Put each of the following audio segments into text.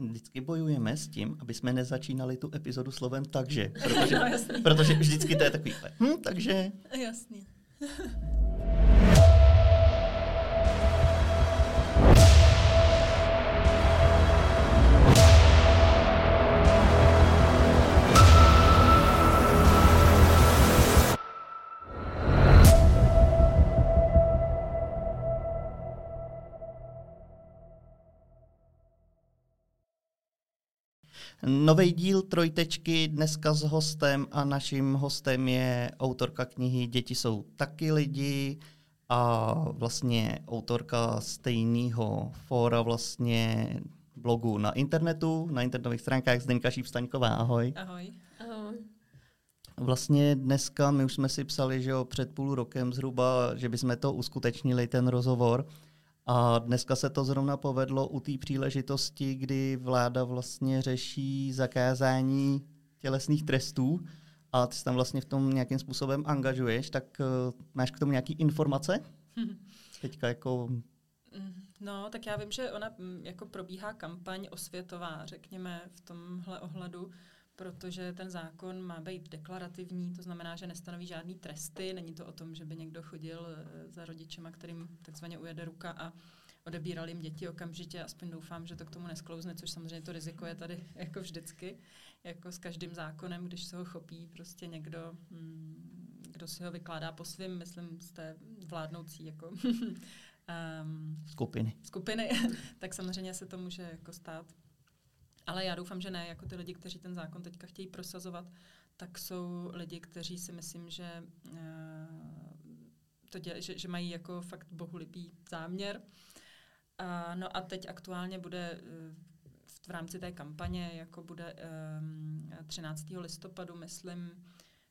vždycky bojujeme s tím, aby jsme nezačínali tu epizodu slovem takže. Protože, no, protože vždycky to je takový takže. Jasně. Nový díl Trojtečky dneska s hostem a naším hostem je autorka knihy Děti jsou taky lidi a vlastně autorka stejného fóra vlastně blogu na internetu, na internetových stránkách Zdeňka Šíp Staňková. Ahoj. Ahoj. Ahoj. Vlastně dneska my už jsme si psali, že před půl rokem zhruba, že bychom to uskutečnili, ten rozhovor. A dneska se to zrovna povedlo u té příležitosti, kdy vláda vlastně řeší zakázání tělesných trestů a ty se tam vlastně v tom nějakým způsobem angažuješ, tak máš k tomu nějaký informace? Teďka jako... No, tak já vím, že ona jako probíhá kampaň osvětová, řekněme, v tomhle ohledu, protože ten zákon má být deklarativní, to znamená, že nestanoví žádný tresty, není to o tom, že by někdo chodil za rodičema, kterým takzvaně ujede ruka a odebíral jim děti okamžitě, aspoň doufám, že to k tomu nesklouzne, což samozřejmě to riziko je tady jako vždycky, jako s každým zákonem, když se ho chopí prostě někdo, kdo si ho vykládá po svým, myslím, z té vládnoucí jako skupiny, tak samozřejmě se to může jako stát. Ale já doufám, že ne, jako ty lidi, kteří ten zákon teďka chtějí prosazovat, tak jsou lidi, kteří si myslím, že, že mají jako fakt bohulibý záměr. No a teď aktuálně bude v rámci té kampaně, jako bude 13. listopadu, myslím,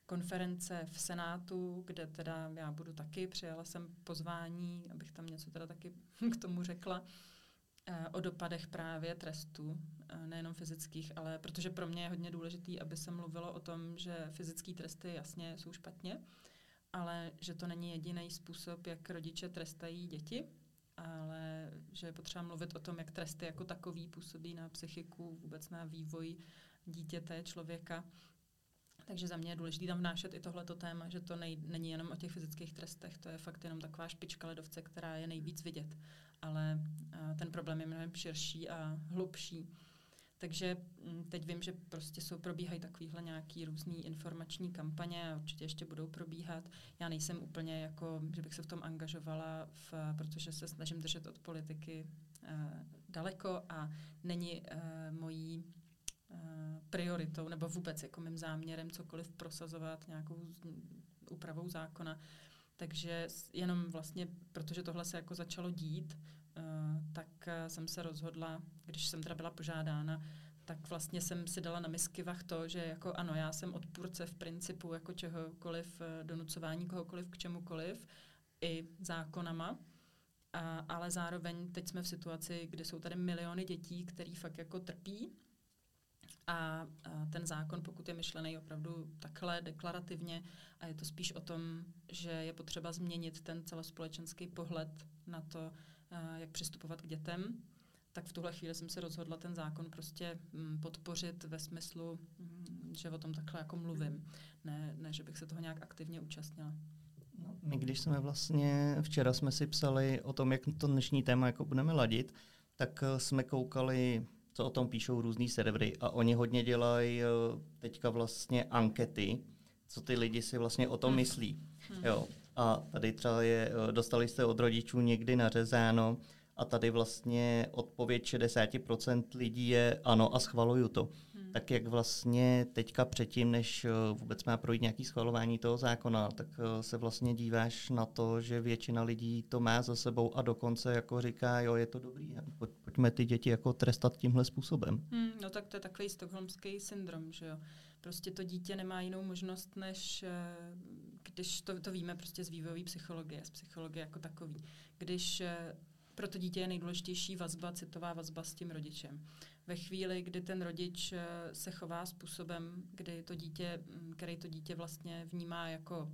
konference v Senátu, kde teda já budu taky, přijala jsem pozvání, abych tam něco teda taky k tomu řekla, o dopadech právě trestů, nejenom fyzických, ale protože pro mě je hodně důležitý, aby se mluvilo o tom, že fyzické tresty jasně jsou špatně, ale že to není jediný způsob, jak rodiče trestají děti, ale že je potřeba mluvit o tom, jak tresty jako takový působí na psychiku, vůbec na vývoj dítěte, člověka. Takže za mě je důležité tam vnášet i tohleto téma, že to není jenom o těch fyzických trestech, to je fakt jenom taková špička ledovce, která je nejvíc vidět. Ale ten problém je mnohem širší a hlubší. Takže teď vím, že prostě probíhají takovýhle nějaký různý informační kampaně a určitě ještě budou probíhat. Já nejsem úplně jako, že bych se v tom angažovala, protože se snažím držet od politiky daleko a není mojí prioritou nebo vůbec jako mým záměrem cokoliv prosazovat nějakou úpravou zákona. Takže jenom vlastně, protože tohle se jako začalo dít, tak jsem se rozhodla, když jsem teda byla požádána, tak vlastně jsem si dala na misky vah to, že jako ano, já jsem odpůrce v principu jako čehokoliv, donucování kohokoliv k čemukoliv, i zákonama, ale zároveň teď jsme v situaci, kdy jsou tady miliony dětí, který fakt jako trpí a ten zákon, pokud je myšlený opravdu takhle deklarativně a je to spíš o tom, že je potřeba změnit ten celospolečenský pohled na to, jak přistupovat k dětem, tak v tuhle chvíli jsem se rozhodla ten zákon prostě podpořit ve smyslu, že o tom takhle jako mluvím. Ne, že bych se toho nějak aktivně účastnila. No, my když jsme vlastně, včera jsme si psali o tom, jak to dnešní téma jako budeme ladit, tak jsme koukali, co o tom píšou různý servery a oni hodně dělají teďka vlastně ankety, co ty lidi si vlastně o tom myslí. Jo. A tady třeba dostali jste od rodičů někdy nařezáno a tady vlastně odpověď 60% lidí je ano a schvaluju to. Tak jak vlastně teďka předtím, než vůbec má projít nějaké schvalování toho zákona, tak se vlastně díváš na to, že většina lidí to má za sebou a dokonce jako říká, jo, je to dobrý, pojďme ty děti jako trestat tímhle způsobem. No tak to je takový stockholmský syndrom, že jo. Prostě to dítě nemá jinou možnost, než když to víme prostě z vývojové psychologie, z psychologie jako takový. Když pro to dítě je nejdůležitější vazba, citová vazba s tím rodičem. Ve chvíli, kdy ten rodič se chová způsobem, kdy to dítě, který to dítě vlastně vnímá jako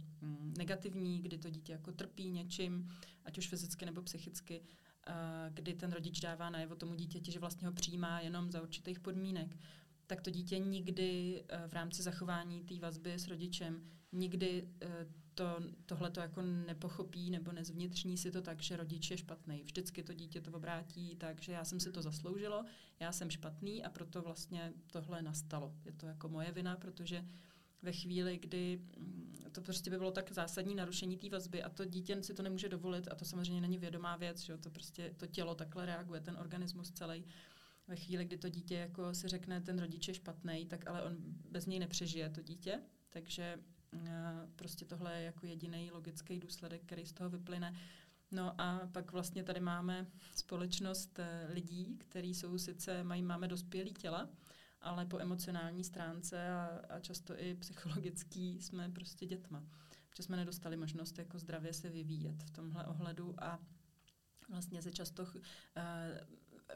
negativní, kdy to dítě jako trpí něčím, ať už fyzicky nebo psychicky, kdy ten rodič dává najevo tomu dítěti, že vlastně ho přijímá jenom za určitých podmínek, tak to dítě nikdy v rámci zachování té vazby s rodičem nikdy tohle jako nepochopí nebo nezvnitřní si to tak, že rodič je špatný. Vždycky to dítě to obrátí tak, že já jsem si to zasloužilo, já jsem špatný a proto vlastně tohle nastalo. Je to jako moje vina, protože ve chvíli, kdy to prostě by bylo tak zásadní narušení té vazby a to dítě si to nemůže dovolit a to samozřejmě není vědomá věc, že to prostě to tělo takhle reaguje, ten organismus celý. Ve chvíli, kdy to dítě jako si řekne, ten rodič je špatnej, tak ale on bez něj nepřežije to dítě, takže prostě tohle je jako jediný logický důsledek, který z toho vyplyne. No a pak vlastně tady máme společnost lidí, který jsou sice, máme dospělý těla, ale po emocionální stránce a často i psychologický jsme prostě dětma. Protože jsme nedostali možnost jako zdravě se vyvíjet v tomhle ohledu a vlastně se často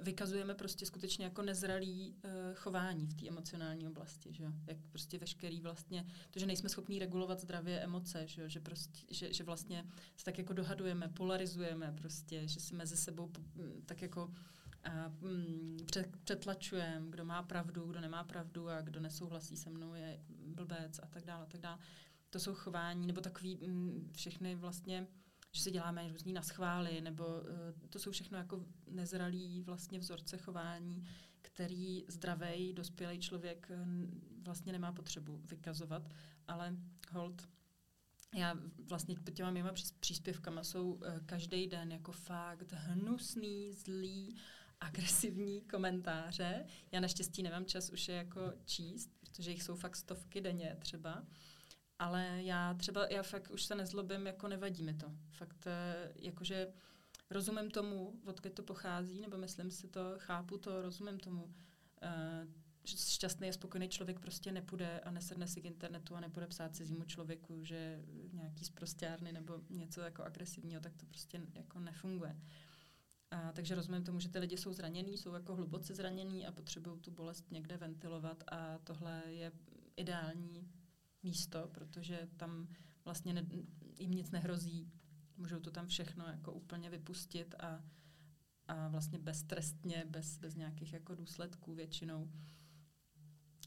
vykazujeme prostě skutečně jako nezralý chování v té emocionální oblasti, že? Jak prostě veškerý vlastně, to, že nejsme schopní regulovat zdravě emoce, že prostě, že vlastně se tak jako dohadujeme, polarizujeme prostě, že si mezi sebou tak jako přetlačujeme, kdo má pravdu, kdo nemá pravdu a kdo nesouhlasí se mnou je blbec a tak dále, a tak dále. To jsou chování, nebo takový všechny vlastně že si děláme různý naschvály, nebo to jsou všechno jako nezralý vlastně vzorce chování, který zdravej, dospělý člověk vlastně nemá potřebu vykazovat, ale holt, já vlastně těma mýma příspěvkama jsou každý den jako fakt hnusný, zlý, agresivní komentáře. Já naštěstí nemám čas už je jako číst, protože jich jsou fakt stovky denně třeba. Ale já fakt už se nezlobím, jako nevadí mi to. Fakt, jakože rozumím tomu, odkud to pochází, nebo myslím si to, chápu to, rozumím tomu. Šťastný a spokojený člověk prostě nepůjde a nesedne si k internetu a nepůjde psát cizímu člověku, že nějaký sprosťárny nebo něco jako agresivního, tak to prostě jako nefunguje. A takže rozumím tomu, že ty lidi jsou zranění, jsou jako hluboce zranění a potřebují tu bolest někde ventilovat a tohle je ideální místo, protože tam vlastně jim nic nehrozí. Můžou to tam všechno jako úplně vypustit a vlastně beztrestně, bez nějakých jako důsledků většinou.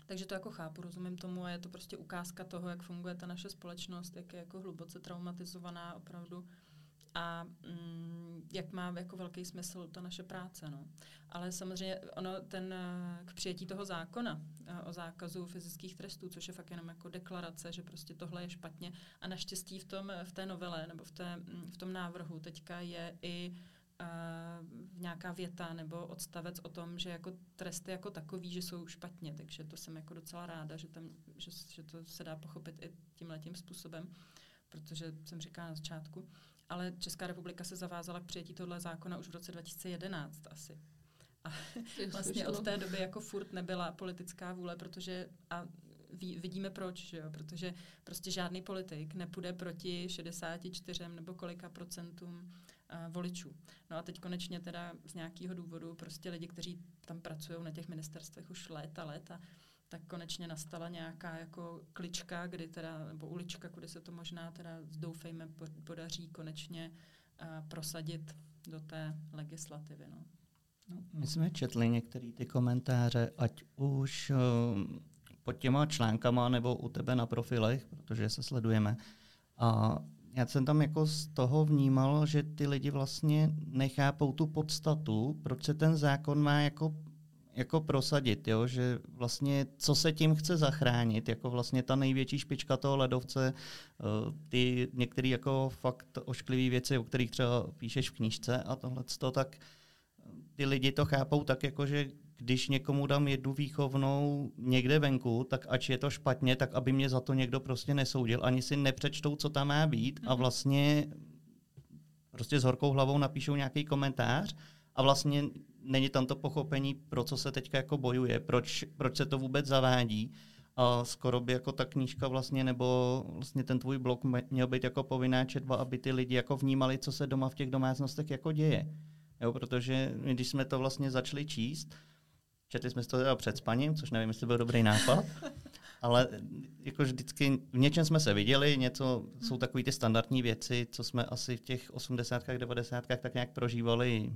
Takže to jako chápu, rozumím tomu a je to prostě ukázka toho, jak funguje ta naše společnost, jak je jako hluboce traumatizovaná opravdu a jak má jako velký smysl ta naše práce. No. Ale samozřejmě ono k přijetí toho zákona o zákazu fyzických trestů, což je fakt jenom jako deklarace, že prostě tohle je špatně. A naštěstí v té novele nebo v tom návrhu teďka je i nějaká věta nebo odstavec o tom, že jako tresty jako takový, že jsou špatně. Takže to jsem jako docela ráda, že to se dá pochopit i tímhletím způsobem, protože jsem říkala na začátku. Ale Česká republika se zavázala k přijetí tohle zákona už v roce 2011 asi. A vlastně od té doby jako furt nebyla politická vůle, protože a vidíme proč, že jo? Protože prostě žádný politik nepůjde proti 64 nebo kolika procentům voličů. No a teď konečně teda z nějakého důvodu prostě lidi, kteří tam pracují na těch ministerstvech už léta, tak konečně nastala nějaká jako klička, kdy teda, nebo ulička, kudy se to možná teda doufejme podaří konečně prosadit do té legislativy. No. My jsme četli některé ty komentáře, ať už pod těma článkama nebo u tebe na profilech, protože se sledujeme. A já jsem tam jako z toho vnímal, že ty lidi vlastně nechápou tu podstatu, proč se ten zákon má jako prosadit, jo? Že vlastně co se tím chce zachránit, jako vlastně ta největší špička toho ledovce, ty některé jako fakt ošklivé věci, o kterých třeba píšeš v knížce a tohleto, tak ty lidi to chápou tak jako, že když někomu dám jednu výchovnou někde venku, tak ač je to špatně, tak aby mě za to někdo prostě nesoudil, ani si nepřečtou, co tam má být a vlastně prostě s horkou hlavou napíšou nějaký komentář a vlastně není tam to pochopení, pro co se teďka jako bojuje, proč se to vůbec zavádí. A skoro by jako ta knížka vlastně, nebo vlastně ten tvůj blog měl být jako povinná četba, aby ty lidi jako vnímali, co se doma v těch domácnostech jako děje. Jo, protože když jsme to vlastně začali číst, četli jsme to teda před spaním, což nevím, jestli byl dobrý nápad, ale jako vždycky v něčem jsme se viděli, něco, jsou takové ty standardní věci, co jsme asi v těch 80-kách, 90-kách tak nějak prožívali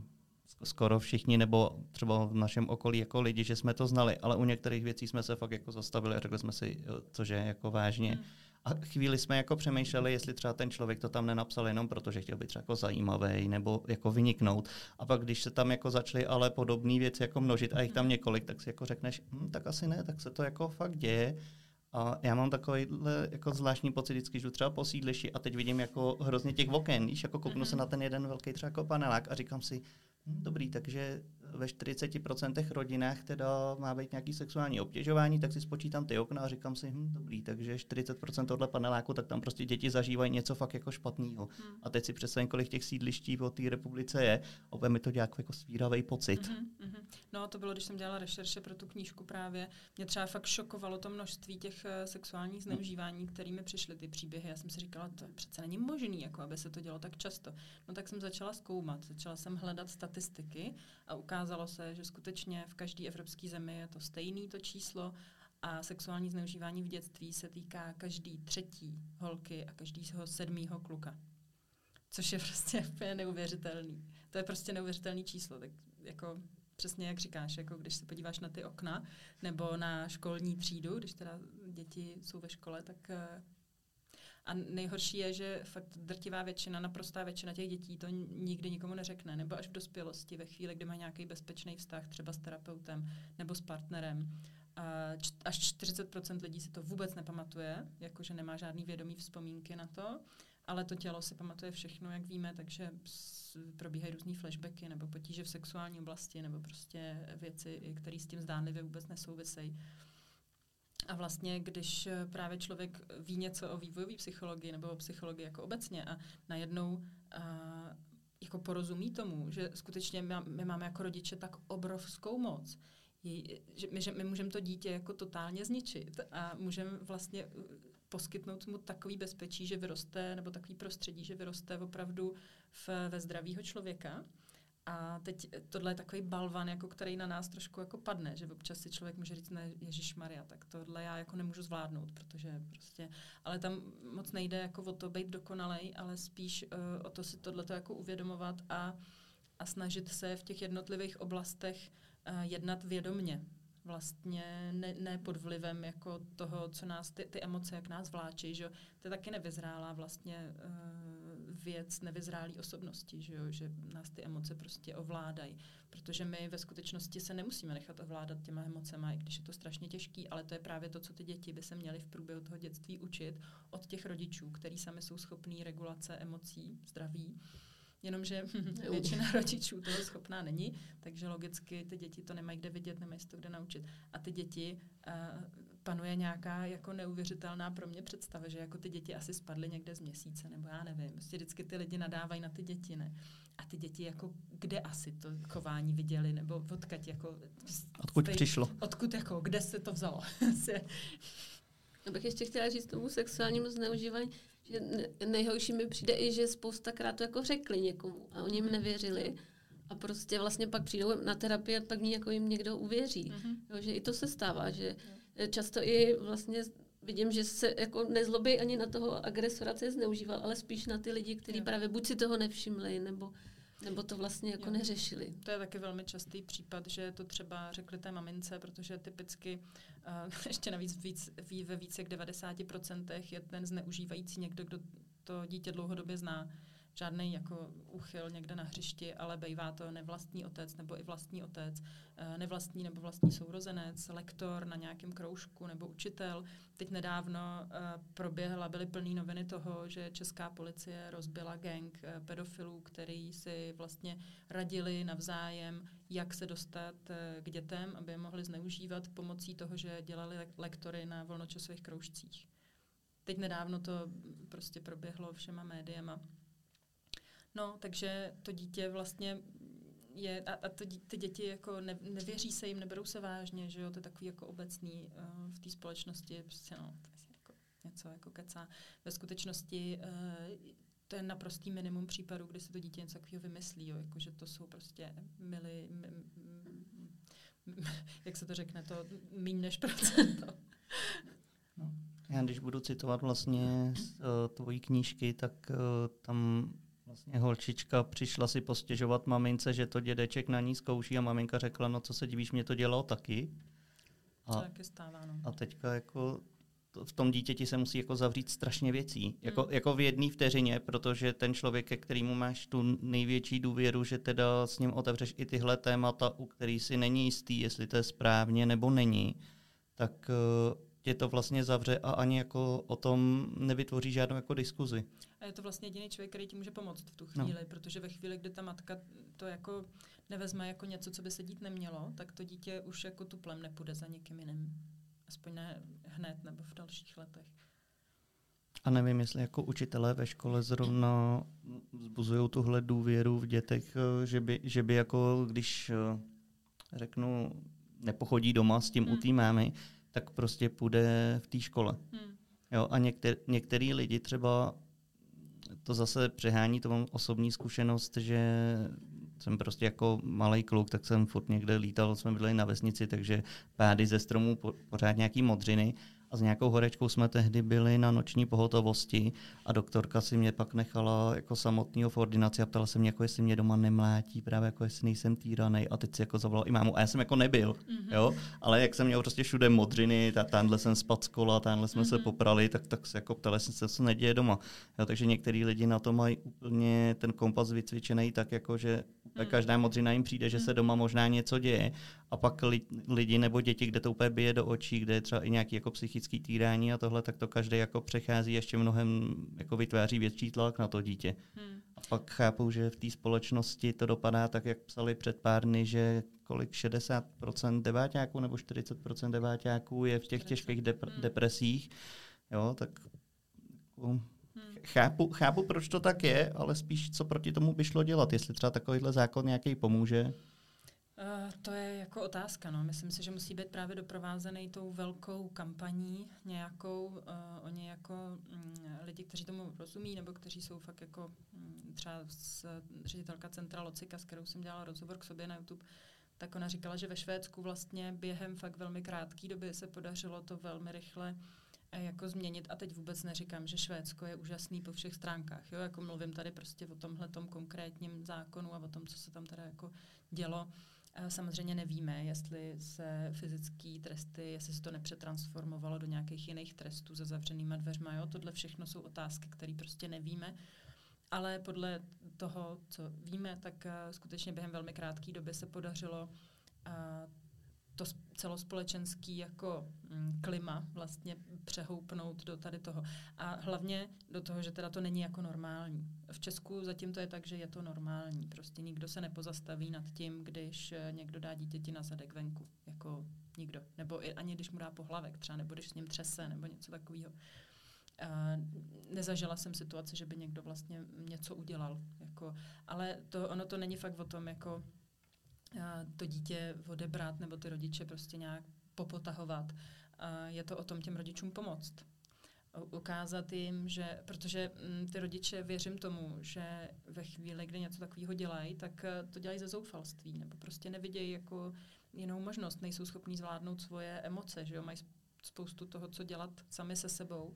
skoro všichni, nebo třeba v našem okolí jako lidi, že jsme to znali, ale u některých věcí jsme se fakt jako zastavili a řekli jsme si, cože jako vážně. A chvíli jsme jako přemýšleli, jestli třeba ten člověk to tam nenapsal jenom proto, že chtěl být třeba jako zajímavý nebo jako vyniknout. A pak když se tam jako začaly ale podobné věci jako množit a jich tam několik, tak si jako řekneš, tak asi ne, tak se to jako fakt děje. A já mám takovýhle jako zvláštní pocit, vždycky žiju třeba po sídlišti a teď vidím jako hrozně těch oken, když jako kouknu se na ten jeden velký třeba jako panelák a říkám si, dobrý, takže ve 40% rodinách teda má být nějaký sexuální obtěžování, tak si spočítám ty okna a říkám si, dobrý, takže 40% tohle paneláku, tak tam prostě děti zažívají něco fakt jako špatného. A teď si představím, kolik těch sídliští po té republice je. Opět mi to dělá jako svíravej pocit. No to bylo, když jsem dělala rešerše pro tu knížku právě. Mě třeba fakt šokovalo to množství těch sexuálních zneužívání, kterými přišly ty příběhy. Já jsem si říkala, to přece není možný, jako aby se to dělo tak často. No tak jsem začala zkoumat, začala jsem hledat statistiky a ukázalo se, že skutečně v každé evropské zemi je to stejné to číslo a sexuální zneužívání v dětství se týká každý třetí holky a každého sedmýho kluka. Což je prostě neuvěřitelný. To je prostě neuvěřitelný číslo. Tak jako přesně jak říkáš, jako když se podíváš na ty okna nebo na školní třídu, když teda děti jsou ve škole, tak... A nejhorší je, že fakt drtivá většina, naprostá většina těch dětí to nikdy nikomu neřekne, nebo až v dospělosti, ve chvíli, kdy má nějaký bezpečný vztah, třeba s terapeutem nebo s partnerem. Až 40% lidí si to vůbec nepamatuje, jakože nemá žádný vědomý vzpomínky na to, ale to tělo si pamatuje všechno, jak víme, takže probíhají různý flashbacky nebo potíže v sexuální oblasti nebo prostě věci, které s tím zdánlivě vůbec nesouvisejí. A vlastně, když právě člověk ví něco o vývojové psychologii nebo o psychologii jako obecně a najednou jako porozumí tomu, že skutečně my máme jako rodiče tak obrovskou moc, že my můžeme to dítě jako totálně zničit a můžeme vlastně poskytnout mu takový bezpečí, že vyroste, nebo takový prostředí, že vyroste opravdu ve zdravýho člověka. A teď tohle je takový balvan, jako který na nás trošku jako padne, že občas si člověk může říct, ne, ježišmarja, tak tohle já jako nemůžu zvládnout, protože prostě, ale tam moc nejde jako o to být dokonalej, ale spíš o to si tohleto jako uvědomovat a snažit se v těch jednotlivých oblastech jednat vědomně. Vlastně ne pod vlivem jako toho, co nás ty emoce, jak nás vláčí, že to je taky nevyzrálá vlastně věc nevyzrálý osobnosti, že nás ty emoce prostě ovládají, protože my ve skutečnosti se nemusíme nechat ovládat těma emocema, i když je to strašně těžký, ale to je právě to, co ty děti by se měly v průběhu toho dětství učit od těch rodičů, kteří sami jsou schopní regulace emocí, zdraví. Jenomže většina rodičů toho schopná není, takže logicky ty děti to nemají kde vidět, nemají se to kde naučit. A ty děti panuje nějaká jako neuvěřitelná pro mě představa, že jako ty děti asi spadly někde z měsíce, nebo já nevím. Vždycky ty lidi nadávají na ty děti, ne? A ty děti jako kde asi to chování viděli, nebo odkud jako... Odkud přišlo. Odkud jako, kde se to vzalo. Já bych ještě chtěla říct tomu sexuálnímu zneužívání, že nejhorší mi přijde i, že spoustakrát to jako řekli někomu a oni jim nevěřili a prostě vlastně pak přijdou na terapii a pak jako jim někdo uvěří. Jo, že i to se stává, že často i vlastně vidím, že se jako nezlobí ani na toho agresora, co je zneužíval, ale spíš na ty lidi, kteří právě buď si toho nevšimli, nebo to vlastně jako neřešili. To je taky velmi častý případ, že to třeba řekli té mamince, protože typicky ještě navíc ve více jak 90% je ten zneužívající někdo, kdo to dítě dlouhodobě zná. Žádnej jako úchyl někde na hřišti, ale bývá to nevlastní otec nebo i vlastní otec, nevlastní nebo vlastní sourozenec, lektor na nějakém kroužku nebo učitel. Teď nedávno byly plný noviny toho, že česká policie rozbila gang pedofilů, který si vlastně radili navzájem, jak se dostat k dětem, aby je mohli zneužívat pomocí toho, že dělali lektory na volnočasových kroužcích. Teď nedávno to prostě proběhlo všema médiama. No, takže to dítě vlastně je, ty děti jako nevěří se jim, neberou se vážně, že jo, to je takový jako obecný v té společnosti, prostě no, jako něco jako kecá. Ve skutečnosti to je naprostý minimum případů, kdy si to dítě něco takového vymyslí, jo, jakože to jsou prostě jak se to řekne, to míň než procento. Já když budu citovat vlastně tvojí knížky, tak tam vlastně holčička přišla si postěžovat mamince, že to dědeček na ní zkouší a maminka řekla, no co se divíš, mě to dělalo taky. A teďka jako v tom dítěti se musí jako zavřít strašně věcí. Jako v jedné vteřině, protože ten člověk, ke kterému máš tu největší důvěru, že teda s ním otevřeš i tyhle témata, u kterých si není jistý, jestli to je správně nebo není, tak tě to vlastně zavře a ani jako o tom nevytvoří žádnou jako diskuzi. A je to vlastně jediný člověk, který ti může pomoct v tu chvíli, protože ve chvíli, kdy ta matka to jako nevezme jako něco, co by se dít nemělo, tak to dítě už jako tuplem nepůjde za někým jiným. Aspoň ne hned nebo v dalších letech. A nevím, jestli jako učitelé ve škole zrovna vzbuzují tuhle důvěru v dětech, že by jako, když řeknu, nepochodí doma s tím u té mámy, tak prostě půjde v té škole. Jo, a některý lidi třeba, to zase přehání, to mám osobní zkušenost, že jsem prostě jako malej kluk, tak jsem furt někde lítal, jsme byli na vesnici, takže pády ze stromů, pořád nějaký modřiny a s nějakou horečkou jsme tehdy byli na noční pohotovosti a doktorka si mě pak nechala jako samotného v ordinaci a ptala se mě, jako jestli mě doma nemlátí, právě jako jestli nejsem týranej a teď si jako zavolala i mámu a já jsem jako nebyl, jo, ale jak jsem měl prostě všude modřiny, tamhle jsem spadl z kola, tamhle jsme se poprali, tak se jako ptala, jestli se neděje doma. Jo, takže některý lidi na to mají úplně ten kompas vycvičený tak jako, že každá modřina jim přijde, že se doma možná něco děje. A pak lidi nebo děti, kde to úplně bije do očí, kde je třeba i nějaký jako psychický týrání a tohle, tak to každý jako přechází, ještě mnohem jako vytváří větší tlak na to dítě. A pak chápou, že v té společnosti to dopadá tak, jak psali před pár dny, že kolik 60% deváťáků nebo 40% deváťáků je v těch těžkých depresích. Jo, tak chápu, proč to tak je, ale spíš co proti tomu by šlo dělat, jestli třeba takovýhle zákon nějaký pomůže. To je jako otázka. No. Myslím si, že musí být právě doprovázený tou velkou kampaní nějakou. Oni jako lidi, kteří tomu rozumí, nebo kteří jsou fakt jako třeba ředitelka centra Locika, s kterou jsem dělala rozhovor k sobě na YouTube, tak ona říkala, že ve Švédsku vlastně během fakt velmi krátké doby se podařilo to velmi rychle jako změnit. A teď vůbec neříkám, že Švédsko je úžasný po všech stránkách. Jo? Jako mluvím tady prostě o tomhletom konkrétním zákonu a o tom, co se tam teda jako dělo. Samozřejmě nevíme, jestli se fyzické tresty, jestli se to nepřetransformovalo do nějakých jiných trestů za zavřenýma dveřma. Jo? Tohle všechno jsou otázky, které prostě nevíme. Ale podle toho, co víme, tak skutečně během velmi krátké doby se podařilo to celospolečenský jako klima vlastně přehoupnout do tady toho. A hlavně do toho, že teda to není jako normální. V Česku zatím to je tak, že je to normální. Prostě nikdo se nepozastaví nad tím, když někdo dá dítěti na zadek venku. Jako nikdo. Nebo ani když mu dá pohlavek třeba, nebo když s ním třese, nebo něco takového. Nezažila jsem situaci, že by někdo vlastně něco udělal. Jako. Ale ono to není fakt o tom, jako to dítě odebrat nebo ty rodiče prostě nějak popotahovat. Je to o tom těm rodičům pomoct. Ukázat jim, že, protože ty rodiče, věřím tomu, že ve chvíli, kdy něco takového dělají, tak to dělají ze zoufalství nebo prostě nevidějí jako jinou možnost, nejsou schopní zvládnout svoje emoce, že jo? Mají spoustu toho, co dělat sami se sebou.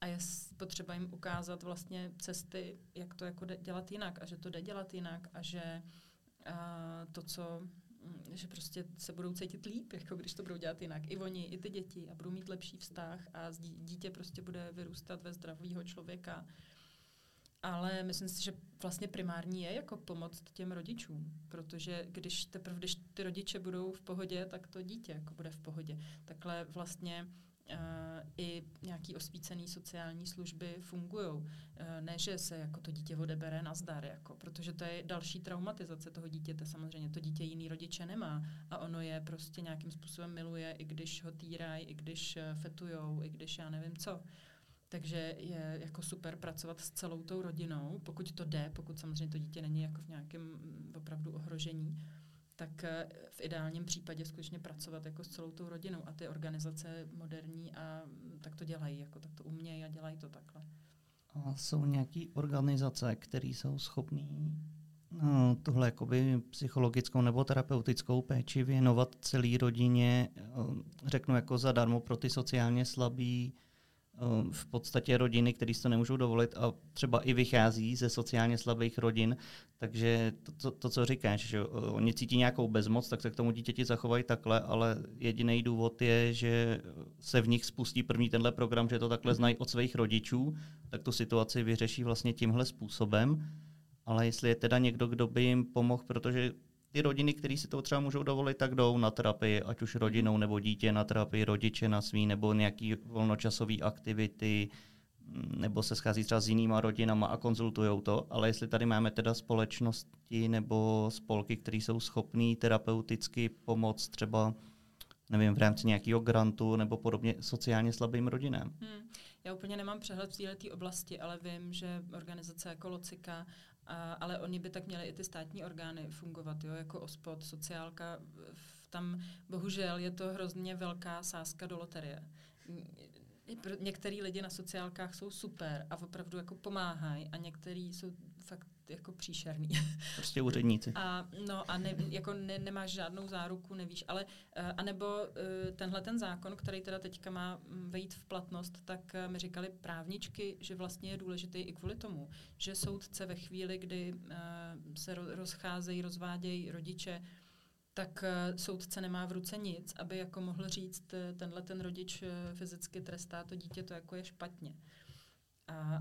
A je potřeba jim ukázat vlastně cesty, jak to jako dělat jinak a že to jde dělat jinak a že že prostě se budou cítit líp, jako když to budou dělat jinak. I oni, i ty děti a budou mít lepší vztah a dítě prostě bude vyrůstat ve zdravýho člověka. Ale myslím si, že vlastně primární je jako pomoc těm rodičům, protože když ty rodiče budou v pohodě, tak to dítě jako bude v pohodě. Takhle vlastně i nějaký osvícený sociální služby fungujou. Ne, že se jako to dítě odebere nazdar, jako, protože to je další traumatizace toho dítěte. Samozřejmě to dítě jiný rodiče nemá a ono je prostě nějakým způsobem miluje, i když ho týrají, i když fetujou, i když já nevím co. Takže je jako super pracovat s celou tou rodinou, pokud to jde, pokud samozřejmě to dítě není jako v nějakém opravdu ohrožení, tak v ideálním případě skutečně pracovat jako s celou tou rodinou a ty organizace moderní a tak to dělají, jako tak to umějí a dělají to takhle. A jsou nějaké organizace, které jsou schopné tuhle jakoby psychologickou nebo terapeutickou péči věnovat celé rodině, řeknu jako zadarmo pro ty sociálně slabý, v podstatě rodiny, které si to nemůžou dovolit a třeba i vychází ze sociálně slabých rodin, takže to co říkáš, že oni cítí nějakou bezmoc, tak se k tomu dítěti zachovají takhle, ale jediný důvod je, že se v nich spustí první tenhle program, že to takhle znají od svých rodičů, tak tu situaci vyřeší vlastně tímhle způsobem, ale jestli je teda někdo, kdo by jim pomohl, protože ty rodiny, které si to třeba můžou dovolit, tak jdou na terapii, ať už rodinou nebo dítě na terapii, rodiče na svý, nebo nějaký volnočasové aktivity, nebo se schází třeba s jinýma rodinama a konzultujou to. Ale jestli tady máme teda společnosti nebo spolky, které jsou schopné terapeuticky pomoct třeba, nevím, v rámci nějakého grantu nebo podobně sociálně slabým rodinám. Já úplně nemám přehled v této oblasti, ale vím, že organizace jako Locika, ale oni by tak měli i ty státní orgány fungovat, jo, jako OSPOD, sociálka. Tam bohužel je to hrozně velká sázka do loterie. Některý lidi na sociálkách jsou super a opravdu jako pomáhají a některý jsou fakt jako příšerný. Prostě úředníci. Nemáš žádnou záruku, nevíš, ale tenhle ten zákon, který teda teďka má vejít v platnost, tak mi říkali právničky, že vlastně je důležitý i kvůli tomu, že soudce ve chvíli, kdy se rozcházejí, rozvádějí rodiče, tak soudce nemá v ruce nic, aby jako mohl říct, tenhle ten rodič fyzicky trestá to dítě, to jako je špatně.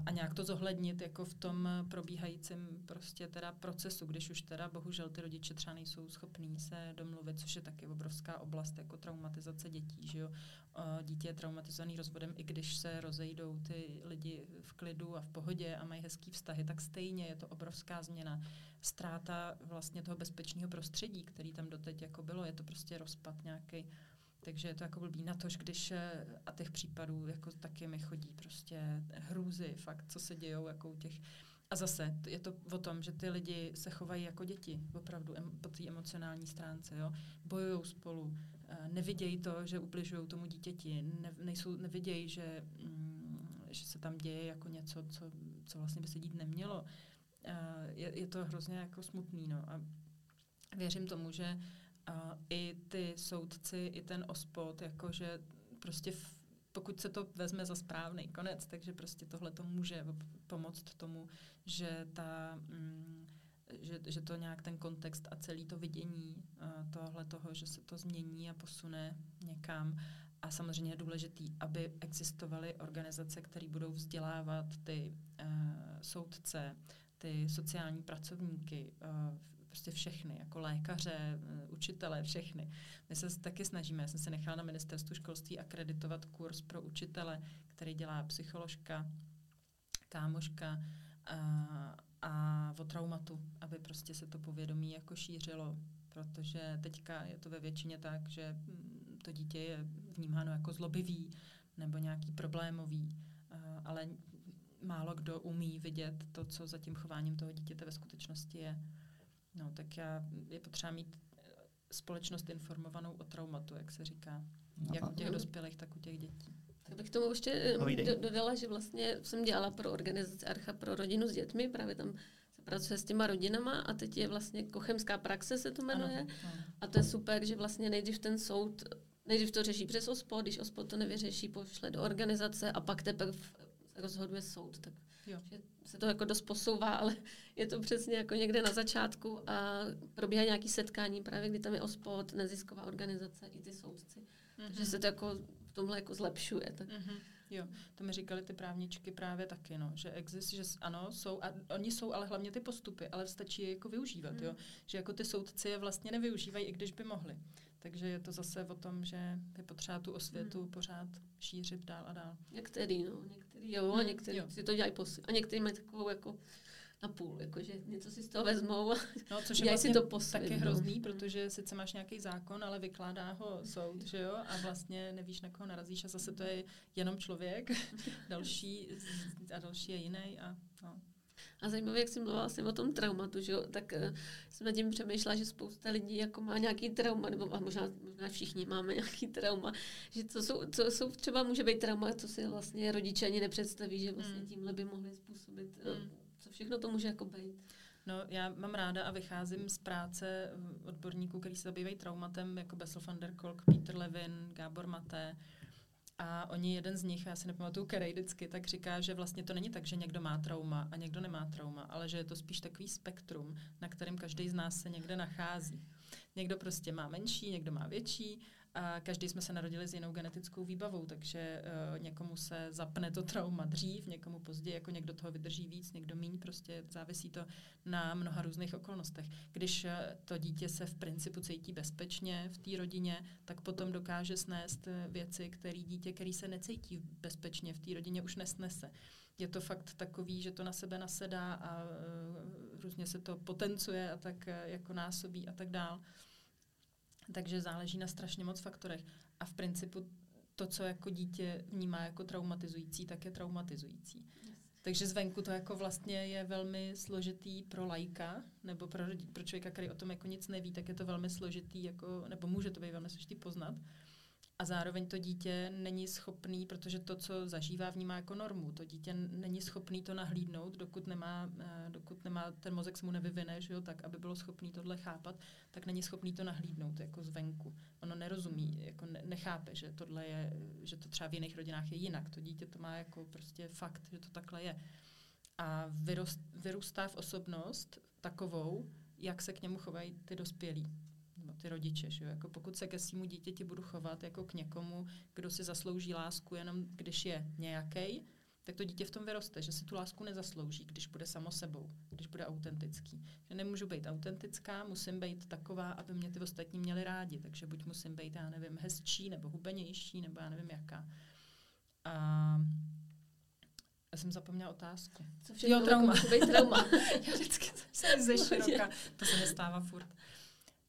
A nějak to zohlednit jako v tom probíhajícím prostě teda procesu, když už teda bohužel ty rodiče třeba nejsou schopní se domluvit, což je taky obrovská oblast jako traumatizace dětí, že jo. Dítě je traumatizovaný rozvodem, i když se rozejdou ty lidi v klidu a v pohodě a mají hezký vztahy, tak stejně je to obrovská změna. Ztráta vlastně toho bezpečného prostředí, který tam doteď jako bylo, je to prostě rozpad nějaký. Takže je to jako blbý, natož když, a těch případů jako taky mi chodí prostě hrůzy, fakt, co se dějou jako u těch. A zase je to o tom, že ty lidi se chovají jako děti, opravdu po té emocionální stránce, jo. Bojujou spolu, nevidějí to, že ubližují tomu dítěti, nevidějí, že se tam děje jako něco, co vlastně by se dít nemělo. Je to hrozně jako smutný, no. A věřím tomu, že i ty soudci, i ten OSPOD, jakože prostě pokud se to vezme za správný konec, takže prostě tohle to může pomoct tomu, že že to nějak ten kontext a celý to vidění tohle toho, že se to změní a posune někam. A samozřejmě je důležitý, aby existovaly organizace, které budou vzdělávat ty soudce, ty sociální pracovníky, prostě všechny, jako lékaře, učitele, všechny. My se taky snažíme, já jsem se nechala na ministerstvu školství akreditovat kurz pro učitele, který dělá psycholožka, kámoška a o traumatu, aby prostě se to povědomí jako šířilo, protože teďka je to ve většině tak, že to dítě je vnímáno jako zlobivý nebo nějaký problémový, ale málo kdo umí vidět to, co za tím chováním toho dítěte ve skutečnosti je. No, tak je potřeba mít společnost informovanou o traumatu, jak se říká. Jak u těch dospělých, tak u těch dětí. Tak bych tomu ještě dodala, že vlastně jsem dělala pro organizaci Archa pro rodinu s dětmi, právě tam se pracuje s těma rodinama a teď je vlastně Kochemská praxe se to jmenuje. Ano. A to je super, že vlastně nejdřív ten soud, nejdřív to řeší přes OSPOD, když OSPOD to nevyřeší, pošle do organizace a pak teprve rozhoduje soud. Tak jo. Že se to jako dost posouvá, ale je to přesně jako někde na začátku a probíhá nějaké setkání právě, kdy tam je OSPOD, nezisková organizace i ty soudci. Mm-hmm. Takže se to jako v tomhle jako zlepšuje. Tak. Mm-hmm. Jo, to mi říkali ty právničky právě taky, no, že existuje, že ano, jsou, a oni jsou, ale hlavně ty postupy, ale stačí je jako využívat, jo, že jako ty soudci je vlastně nevyužívají, i když by mohli. Takže je to zase o tom, že je potřeba tu osvětu pořád šířit dál a dál. Některý si to dělají a některý mají takovou jako na půl, jakože něco si z toho vezmou a no, což je vlastně si to posvět. Taky hrozný, protože sice máš nějaký zákon, ale vykládá ho soud, že jo? A vlastně nevíš, na koho narazíš a zase to je jenom člověk, další je jiný a no. A zajímavé, jak jsi mluvila o tom traumatu, že jo? Tak jsem nad tím přemýšlela, že spousta lidí jako má nějaký trauma, nebo možná všichni máme nějaký trauma, že co jsou třeba může být trauma, co si vlastně rodiče ani nepředstaví, že vlastně tímhle by mohli způsobit, co všechno to může jako být. No, já mám ráda a vycházím z práce odborníků, kteří se zabývají traumatem, jako Bessel van der Kolk, Peter Levin, Gábor Maté, A oni, jeden z nich, já si nepamatuju, který vždycky, tak říká, že vlastně to není tak, že někdo má trauma a někdo nemá trauma, ale že je to spíš takový spektrum, na kterém každý z nás se někde nachází. Někdo prostě má menší, někdo má větší a každý jsme se narodili s jinou genetickou výbavou, takže někomu se zapne to trauma dřív, někomu později, jako někdo toho vydrží víc, někdo míň, prostě závisí to na mnoha různých okolnostech. Když to dítě se v principu cítí bezpečně v té rodině, tak potom dokáže snést věci, které dítě, který se necítí bezpečně v té rodině, už nesnese. Je to fakt takový, že to na sebe nasedá a různě se to potencuje a tak jako násobí a tak dál. Takže záleží na strašně moc faktorech. A v principu to, co jako dítě vnímá jako traumatizující, tak je traumatizující. Yes. Takže zvenku to jako vlastně je velmi složitý pro laika, nebo pro člověka, který o tom jako nic neví, tak je to velmi složitý, jako, nebo může to být velmi složitý poznat. A zároveň to dítě není schopný, protože to, co zažívá, vnímá jako normu. To dítě není schopný to nahlídnout, dokud nemá ten mozek se mu nevyvine, že jo, tak aby bylo schopný tohle chápat, tak není schopný to nahlídnout jako zvenku. Ono nerozumí, jako nechápe, že tohle je, že to třeba v jiných rodinách je jinak. To dítě to má jako prostě fakt, že to takhle je. A vyrůstá v osobnost takovou, jak se k němu chovají ty dospělí. Ty rodiče, že jo? Jako pokud se ke svému dítěti budu chovat jako k někomu, kdo si zaslouží lásku jenom když je nějaký, tak to dítě v tom vyroste, že si tu lásku nezaslouží, když bude samo sebou, když bude autentický. Že nemůžu být autentická, musím být taková, aby mě ty ostatní měli rádi, takže buď musím být, já nevím, hezčí nebo hubenější, nebo já nevím jaká. A já jsem zapomněla otázku. Co všechno může být trauma? Já vždycky jsem ze široka, to se nestává furt.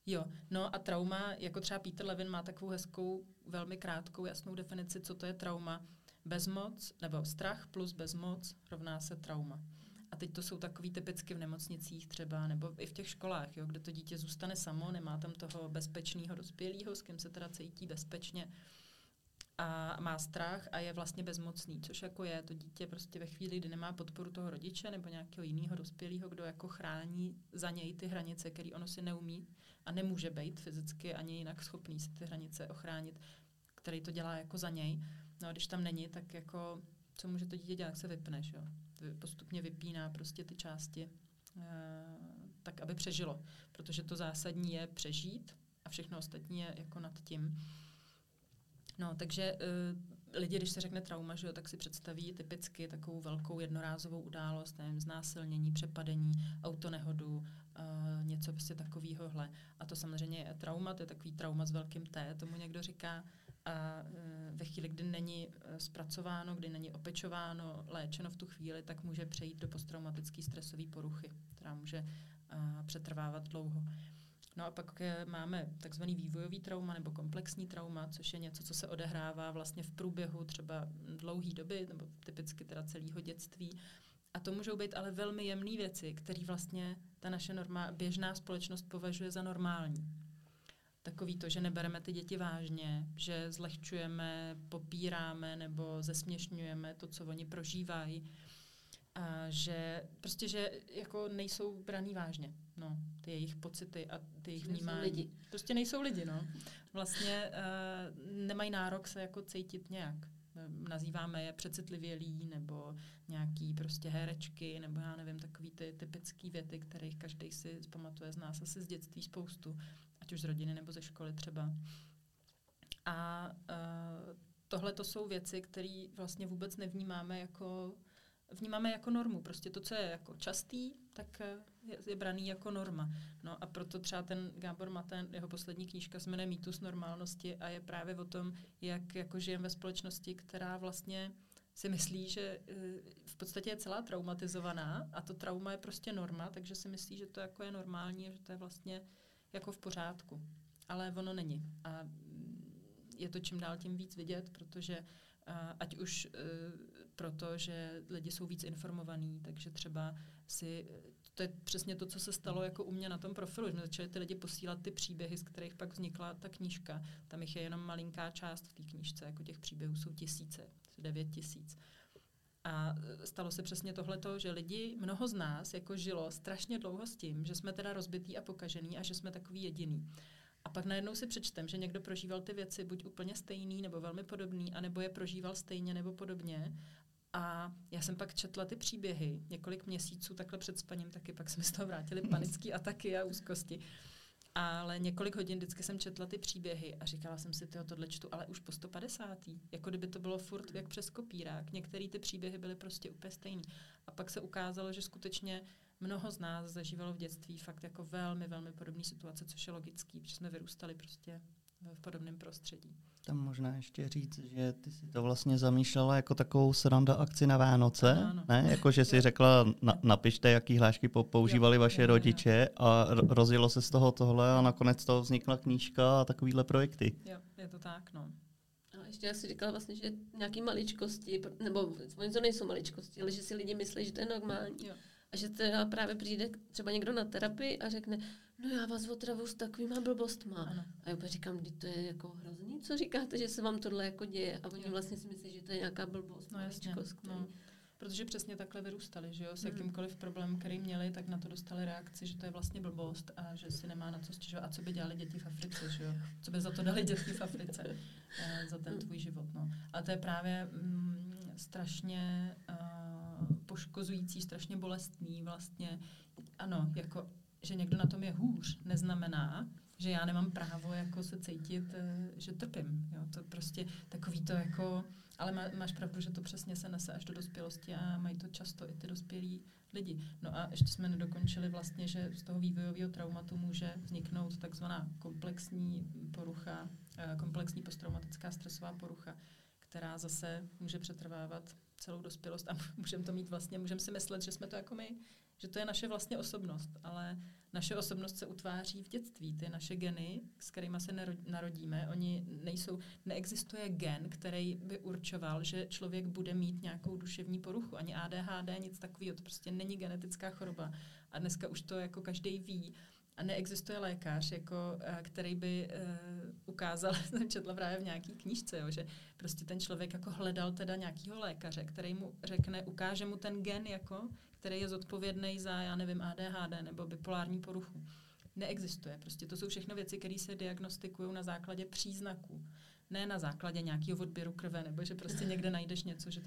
Jo, no a trauma, jako třeba Peter Levin má takovou hezkou, velmi krátkou, jasnou definici, co to je trauma. Bezmoc, nebo strach plus bezmoc rovná se trauma. A teď to jsou takový typicky v nemocnicích třeba, nebo i v těch školách, jo, kde to dítě zůstane samo, nemá tam toho bezpečného dospělého, s kým se teda cítí bezpečně a má strach a je vlastně bezmocný, což jako je to dítě prostě ve chvíli, kdy nemá podporu toho rodiče nebo nějakého jiného dospělého, kdo jako chrání za něj ty hranice, které ono si neumí a nemůže být fyzicky ani jinak schopný si ty hranice ochránit, který to dělá jako za něj. No a když tam není, tak jako, co může to dítě dělat, jak se vypneš, jo? Postupně vypíná prostě ty části tak, aby přežilo, protože to zásadní je přežít a všechno ostatní je jako nad tím. No, takže lidi, když se řekne trauma, že jo, tak si představí typicky takovou velkou jednorázovou událost, nevím, znásilnění, přepadení, autonehodu, něco prostě takovýhohle. A to samozřejmě je trauma, to je takový trauma s velkým T, tomu někdo říká. A ve chvíli, kdy není zpracováno, kdy není opečováno, léčeno v tu chvíli, tak může přejít do posttraumatické stresové poruchy, která může přetrvávat dlouho. No a pak máme takzvaný vývojový trauma nebo komplexní trauma, což je něco, co se odehrává vlastně v průběhu třeba dlouhé doby, nebo typicky teda celého dětství. A to můžou být ale velmi jemné věci, které vlastně ta naše běžná společnost považuje za normální. Takový to, že nebereme ty děti vážně, že zlehčujeme, popíráme nebo zesměšňujeme to, co oni prožívají. A že prostě, že jako nejsou braný vážně, no, ty jejich pocity a ty jejich vnímání. Prostě nejsou lidi, no. Vlastně nemají nárok se jako cítit nějak. Nazýváme je přecitlivělí nebo nějaký prostě herečky nebo já nevím, takový ty typický věty, kterých každej si pamatuje z nás asi z dětství spoustu, ať už z rodiny nebo ze školy třeba. A tohle to jsou věci, které vlastně vůbec nevnímáme jako normu. Prostě to, co je jako častý, tak je braný jako norma. No a proto třeba ten Gábor Maté, jeho poslední knížka se jmenuje Mýtus normálnosti a je právě o tom, jak jako žijeme ve společnosti, která vlastně si myslí, že v podstatě je celá traumatizovaná a to trauma je prostě norma, takže si myslí, že to jako je normální, že to je vlastně jako v pořádku. Ale ono není. A je to čím dál tím víc vidět, protože ať už proto, že lidi jsou víc informovaní, takže třeba si, to je přesně to, co se stalo jako u mě na tom profilu, že začali ty lidi posílat ty příběhy, z kterých pak vznikla ta knížka. Tam jich je jenom malinká část v té knížce, jako těch příběhů jsou 9 000. A stalo se přesně tohleto, že lidi, mnoho z nás, jako žilo strašně dlouho s tím, že jsme teda rozbitý a pokažený a že jsme takový jediný. A pak najednou si přečtem, že někdo prožíval ty věci buď úplně stejný, nebo velmi podobný, anebo je prožíval stejně nebo podobně. A já jsem pak četla ty příběhy několik měsíců takhle před spaním, taky pak se mi z toho vrátily panické ataky a úzkosti. Ale několik hodin vždycky jsem četla ty příběhy a říkala jsem si, tohle čtu, ale už po 150. Jako kdyby to bylo furt jak přes kopírák. Některé ty příběhy byly prostě úplně stejný. A pak se ukázalo, že skutečně mnoho z nás zažívalo v dětství fakt jako velmi, velmi podobné situace, což je logický, protože jsme vyrůstali prostě v podobném prostředí. Tam možná ještě říct, že ty si to vlastně zamýšlela jako takovou sranda akci na Vánoce, ano. Ne? Jako, že si řekla, napište, jaký hlášky používali vaše rodiče a rozjelo se z toho tohle a nakonec toho vznikla knížka a takovýhle projekty. Jo, je to tak, no. A ještě já si říkala vlastně, že nějaký maličkosti, nebo to nejsou maličkosti, ale že si lidi myslí, že to je normální. Jo. A že teda právě přijde třeba někdo na terapii a řekne, no já vás otravu s takovýma blbostma. Ano. A já říkám, to je jako hrozný, co říkáte, že se vám tohle jako děje. A oni vlastně si myslí, že to je nějaká blbost, maličkost. No. Protože přesně takhle vyrůstali, že jo? S jakýmkoliv problém, který měli, tak na to dostali reakci, že to je vlastně blbost a že si nemá na co stěžovat. A co by dělali děti v Africe, že jo? Co by za to dali děti v Africe, za ten tvůj život, no. A to je právě strašně poškozující, strašně bolestný vlastně. Ano, jako, že někdo na tom je hůř, neznamená, že já nemám právo jako se cítit, že trpím. Jo? To prostě takový to jako, ale máš pravdu, že to přesně se nese až do dospělosti a mají to často i ty dospělí lidi. No a ještě jsme nedokončili vlastně, že z toho vývojového traumatu může vzniknout takzvaná komplexní porucha, komplexní posttraumatická stresová porucha, která zase může přetrvávat celou dospělost a můžeme si myslet, že jsme to jako my, že to je naše vlastně osobnost, ale naše osobnost se utváří v dětství, ty naše geny, s kterými se narodíme, oni neexistuje gen, který by určoval, že člověk bude mít nějakou duševní poruchu, ani ADHD, nic takového, to prostě není genetická choroba a dneska už to jako každý ví. A neexistuje lékař, jako, který by ukázal, jsem četla právě v nějaký knížce, jo, že prostě ten člověk jako hledal teda nějakého lékaře, který mu řekne, ukáže mu ten gen, jako, který je zodpovědný za, já nevím, ADHD nebo bipolární poruchu. Neexistuje. Prostě to jsou všechno věci, které se diagnostikují na základě příznaků. Ne na základě nějakého odběru krve, nebo že prostě někde najdeš něco, že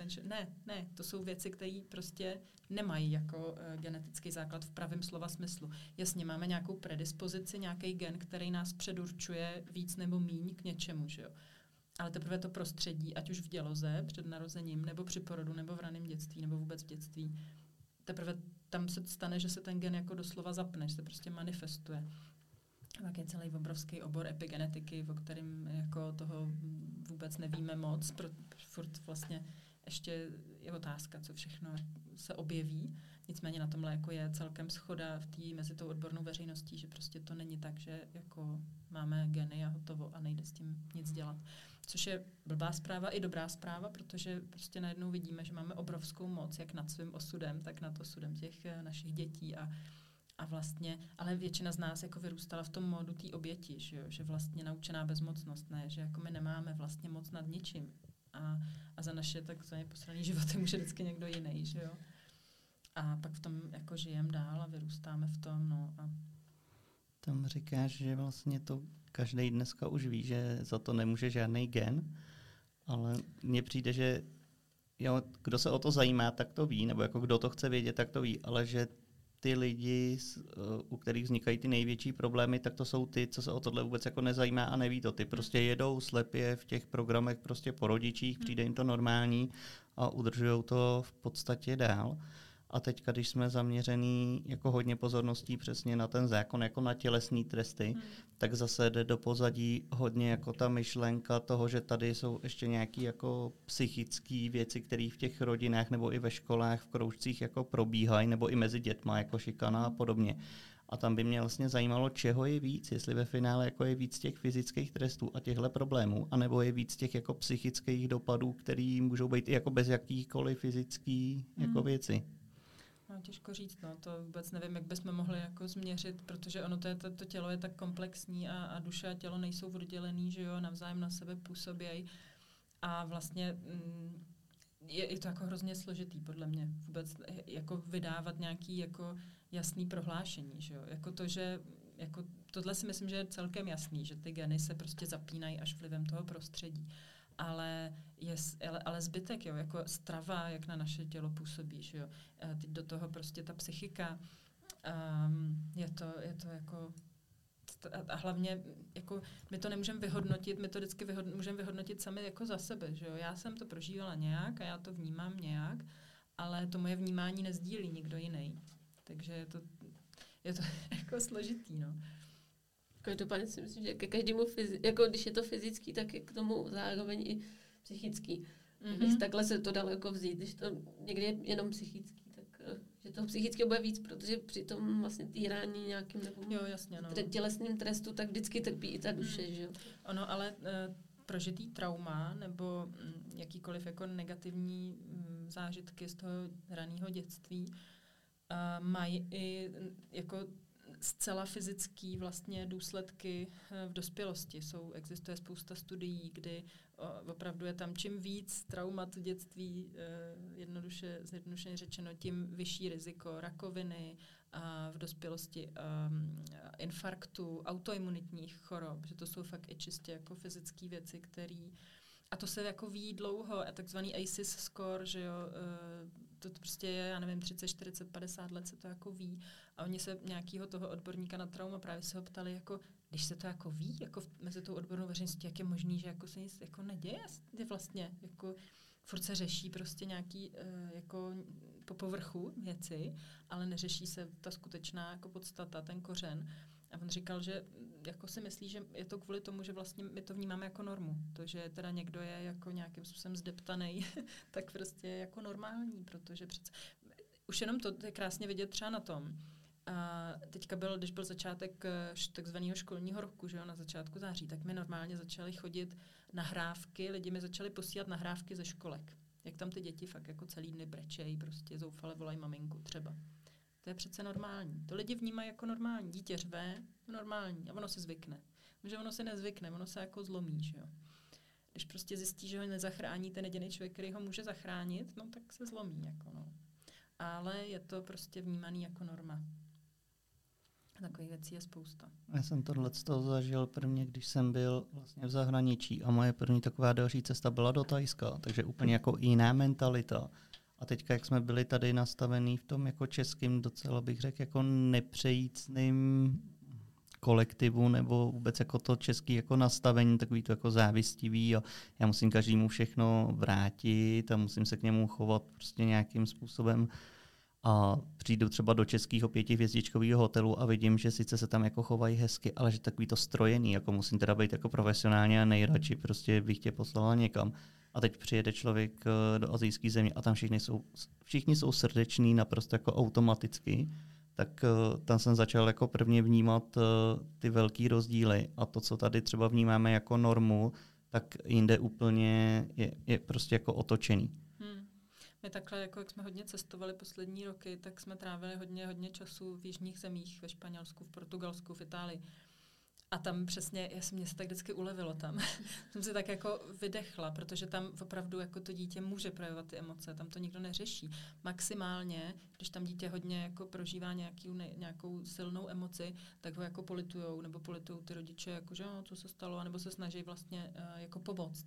ne, to jsou věci, které prostě nemají jako genetický základ v pravém slova smyslu. Jasně, máme nějakou predispozici, nějaký gen, který nás předurčuje víc nebo míň k něčemu, že jo. Ale teprve to prostředí, ať už v děloze, před narozením, nebo při porodu, nebo v raném dětství, nebo vůbec v dětství, teprve tam se stane, že se ten gen jako doslova zapne, že se prostě manifestuje. Tak je celý obrovský obor epigenetiky, o kterém jako toho vůbec nevíme moc. Furt vlastně ještě je otázka, co všechno se objeví. Nicméně na tom léku je celkem shoda mezi tou odbornou veřejností, že prostě to není tak, že jako máme geny a hotovo a nejde s tím nic dělat. Což je blbá zpráva i dobrá zpráva, protože prostě najednou vidíme, že máme obrovskou moc, jak nad svým osudem, tak nad osudem těch našich dětí a vlastně, ale většina z nás jako vyrůstala v tom módu té oběti, že vlastně naučená bezmocnost, ne, že jako my nemáme vlastně moc nad ničím a za naše takzvané posrané životy může vždycky někdo jiný, že jo. A pak v tom jako žijeme dál a vyrůstáme v tom, no a... Tam říkáš, že vlastně to každý dneska už ví, že za to nemůže žádný gen, ale mně přijde, že jo, kdo se o to zajímá, tak to ví, nebo jako kdo to chce vědět, tak to ví, ale že ty lidi, u kterých vznikají ty největší problémy, tak to jsou ty, co se o tohle vůbec jako nezajímá a neví to. Ty prostě jedou slepě v těch programech prostě po rodičích, přijde jim to normální a udržujou to v podstatě dál. A teďka, když jsme zaměřený jako hodně pozorností přesně na ten zákon, jako na tělesní tresty, tak zase jde do pozadí hodně jako ta myšlenka toho, že tady jsou ještě nějaké jako psychické věci, které v těch rodinách nebo i ve školách, v kroužcích jako probíhají, nebo i mezi dětma, jako šikana a podobně. A tam by mě vlastně zajímalo, čeho je víc, jestli ve finále jako je víc těch fyzických trestů a těchto problémů, anebo je víc těch jako psychických dopadů, které můžou být i jako bez jakýchkoliv fyzických jako věci. No, těžko říct, no, to vůbec nevím, jak bychom mohli jako změřit, protože ono to tělo je tak komplexní a duše a tělo nejsou oddělený, že jo, navzájem na sebe působějí a vlastně je to jako hrozně složitý podle mě vůbec jako vydávat nějaký jako jasný prohlášení, že jo, jako to, že jako tohle si myslím, že je celkem jasný, že ty geny se prostě zapínají až vlivem toho prostředí. Ale zbytek, jo, jako strava, jak na naše tělo působíš, jo. Teď do toho prostě ta psychika, je to jako... A hlavně jako my to nemůžeme vyhodnotit, my to vždycky můžeme vyhodnotit sami jako za sebe, že jo. Já jsem to prožívala nějak a já to vnímám nějak, ale to moje vnímání nezdílí nikdo jiný. Takže je to jako složitý, no. Každopádně si myslím, že ke každému, jako když je to fyzický, tak je k tomu zároveň i psychický. Mm-hmm. Takhle se to daleko vzít, když to někdy je jenom psychický, tak že toho psychického bude víc, protože při tom vlastně týrání nějakým tělesným trestu, tak vždycky trpí i ta duše, že jo. Ono, ale prožitý trauma nebo jakýkoliv jako negativní zážitky z toho raného dětství mají i jako zcela fyzický vlastně důsledky v dospělosti. Existuje spousta studií, kdy opravdu je tam čím víc traumat dětství, zjednodušeně řečeno, tím vyšší riziko rakoviny a v dospělosti infarktu, autoimunitních chorob, že to jsou fakt i čistě jako fyzické věci, které... A to se jako ví dlouho, a takzvaný ACES score, že jo, to prostě je, já nevím, 30, 40, 50 let se to jako ví. A oni se nějakého toho odborníka na trauma právě se ho ptali, jako, když se to jako ví, jako mezi tou odbornou veřejností, jak je možný, že jako se nic jako neděje vlastně, jako furt se řeší prostě nějaký jako po povrchu věci, ale neřeší se ta skutečná jako podstata, ten kořen. A on říkal, že jako si myslí, že je to kvůli tomu, že vlastně my to vnímáme jako normu. To, že teda někdo je jako nějakým způsobem zdeptanej, tak prostě je jako normální, protože přece... Už jenom to je krásně vidět třeba na tom. A teďka když byl začátek takzvaného školního roku, že jo, na začátku září, tak mi normálně začaly chodit nahrávky, lidi mi začali posílat nahrávky ze školek. Jak tam ty děti fakt jako celý dny brečejí, prostě zoufale volají maminku třeba. To je přece normální. To lidi vnímají jako normální. Dítě řve, normální. A ono se zvykne. Že ono se nezvykne, ono se jako zlomí, že jo. Když prostě zjistí, že ho nezachrání ten jediný člověk, který ho může zachránit, no tak se zlomí, jako no. Ale je to prostě vnímaný jako norma. Takových věcí je spousta. Já jsem tohle z toho zažil prvně, když jsem byl vlastně v zahraničí a moje první taková další cesta byla do Thajska, takže úplně jako jiná mentalita. A teďka, jak jsme byli tady nastavení v tom jako českým, docela bych řekl, jako nepřejícným kolektivu nebo vůbec jako to český jako nastavení, takový to jako závistivý a já musím každému všechno vrátit a musím se k němu chovat prostě nějakým způsobem. A přijdu třeba do českého 5hvězdičkového hotelu a vidím, že sice se tam jako chovají hezky, ale že takový to strojený, jako musím teda být jako profesionálně a nejradši prostě bych tě poslala někam. A teď přijede člověk do asijské země a tam všichni jsou srdeční naprosto jako automaticky, tak tam jsem začal jako prvně vnímat ty velký rozdíly a to, co tady třeba vnímáme jako normu, tak jinde úplně je prostě jako otočený. My takhle, jako jak jsme hodně cestovali poslední roky, tak jsme trávili hodně času v jižních zemích, ve Španělsku, v Portugalsku, v Itálii. A tam přesně, mně se tak vždycky ulevilo tam. Jsem se tak jako vydechla, protože tam opravdu jako to dítě může projevovat ty emoce, tam to nikdo neřeší. Maximálně, když tam dítě hodně jako prožívá nějakou silnou emoci, tak ho jako politujou, nebo politujou ty rodiče, jako, že no, co se stalo, nebo se snaží vlastně jako pomoct.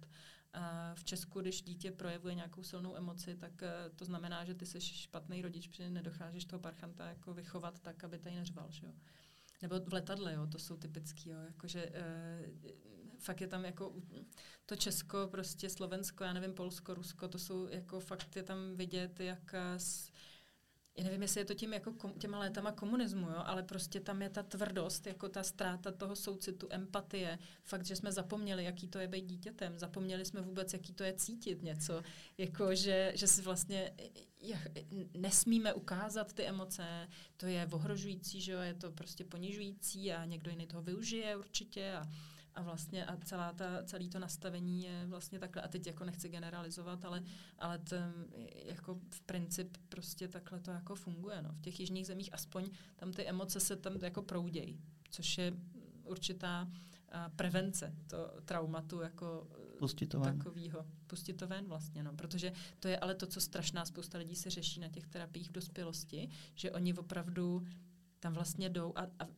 A v Česku, když dítě projevuje nějakou silnou emoci, tak to znamená, že ty jsi špatný rodič, protože nedokážeš toho parchanta jako vychovat tak, aby tady neřval, že jo. Nebo v letadle, jo, to jsou typický, jo, jakože fakt je tam jako to Česko, prostě Slovensko, já nevím, Polsko, Rusko, to jsou jako fakt je tam vidět, jak já nevím, jestli je to tím jako těma létama komunismu, jo, ale prostě tam je ta tvrdost, jako ta ztráta toho soucitu, empatie, fakt, že jsme zapomněli, jaký to je být dítětem, zapomněli jsme vůbec, jaký to je cítit něco, jako že si vlastně nesmíme ukázat ty emoce, to je ohrožující, že jo, je to prostě ponižující a někdo jiný toho využije určitě a vlastně a celý to nastavení je vlastně takhle, a teď jako nechci generalizovat, ale jako v princip prostě takhle to jako funguje, no. V těch jižních zemích aspoň tam ty emoce se tam jako proudějí, což je určitá prevence to traumatu jako takového. Pustit to ven vlastně, no. Protože to je ale to, co strašná spousta lidí se řeší na těch terapiích v dospělosti, že oni opravdu tam vlastně jdou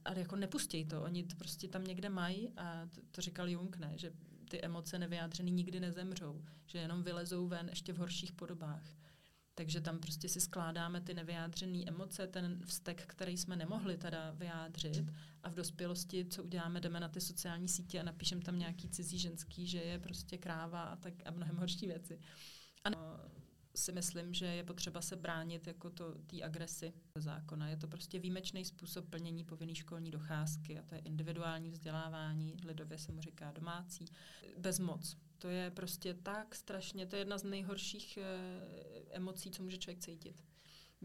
a jako nepustějí to. Oni to prostě tam někde mají a to říkal Jung, ne, že ty emoce nevyjádřené nikdy nezemřou, že jenom vylezou ven ještě v horších podobách. Takže tam prostě si skládáme ty nevyjádřené emoce, ten vztek, který jsme nemohli teda vyjádřit, a v dospělosti, co uděláme, jdeme na ty sociální sítě a napíšeme tam nějaký cizí ženský, že je prostě kráva a tak a mnohem horší věci. A si myslím, že je potřeba se bránit jako té agresi zákona. Je to prostě výjimečný způsob plnění povinné školní docházky a to je individuální vzdělávání, lidově se mu říká domácí, bezmoc. To je prostě tak strašně, to je jedna z nejhorších emocí, co může člověk cítit.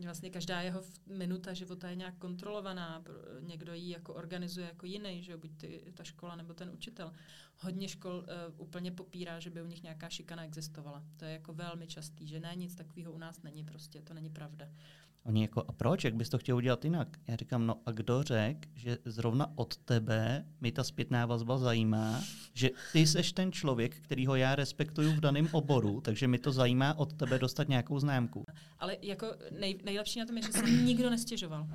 Vlastně každá jeho minuta života je nějak kontrolovaná, někdo ji jako organizuje jako jiný, že buď ta škola nebo ten učitel. Hodně škol úplně popírá, že by u nich nějaká šikana existovala. To je jako velmi častý, že ne, nic takového u nás není prostě, to není pravda. Oni jako, a proč, jak bys to chtěl udělat jinak? Já říkám, no a kdo řekl, že zrovna od tebe mi ta zpětná vazba zajímá, že ty seš ten člověk, kterýho já respektuju v daném oboru, takže mi to zajímá od tebe dostat nějakou známku. Ale jako nejlepší na tom je, že se nikdo nestěžoval.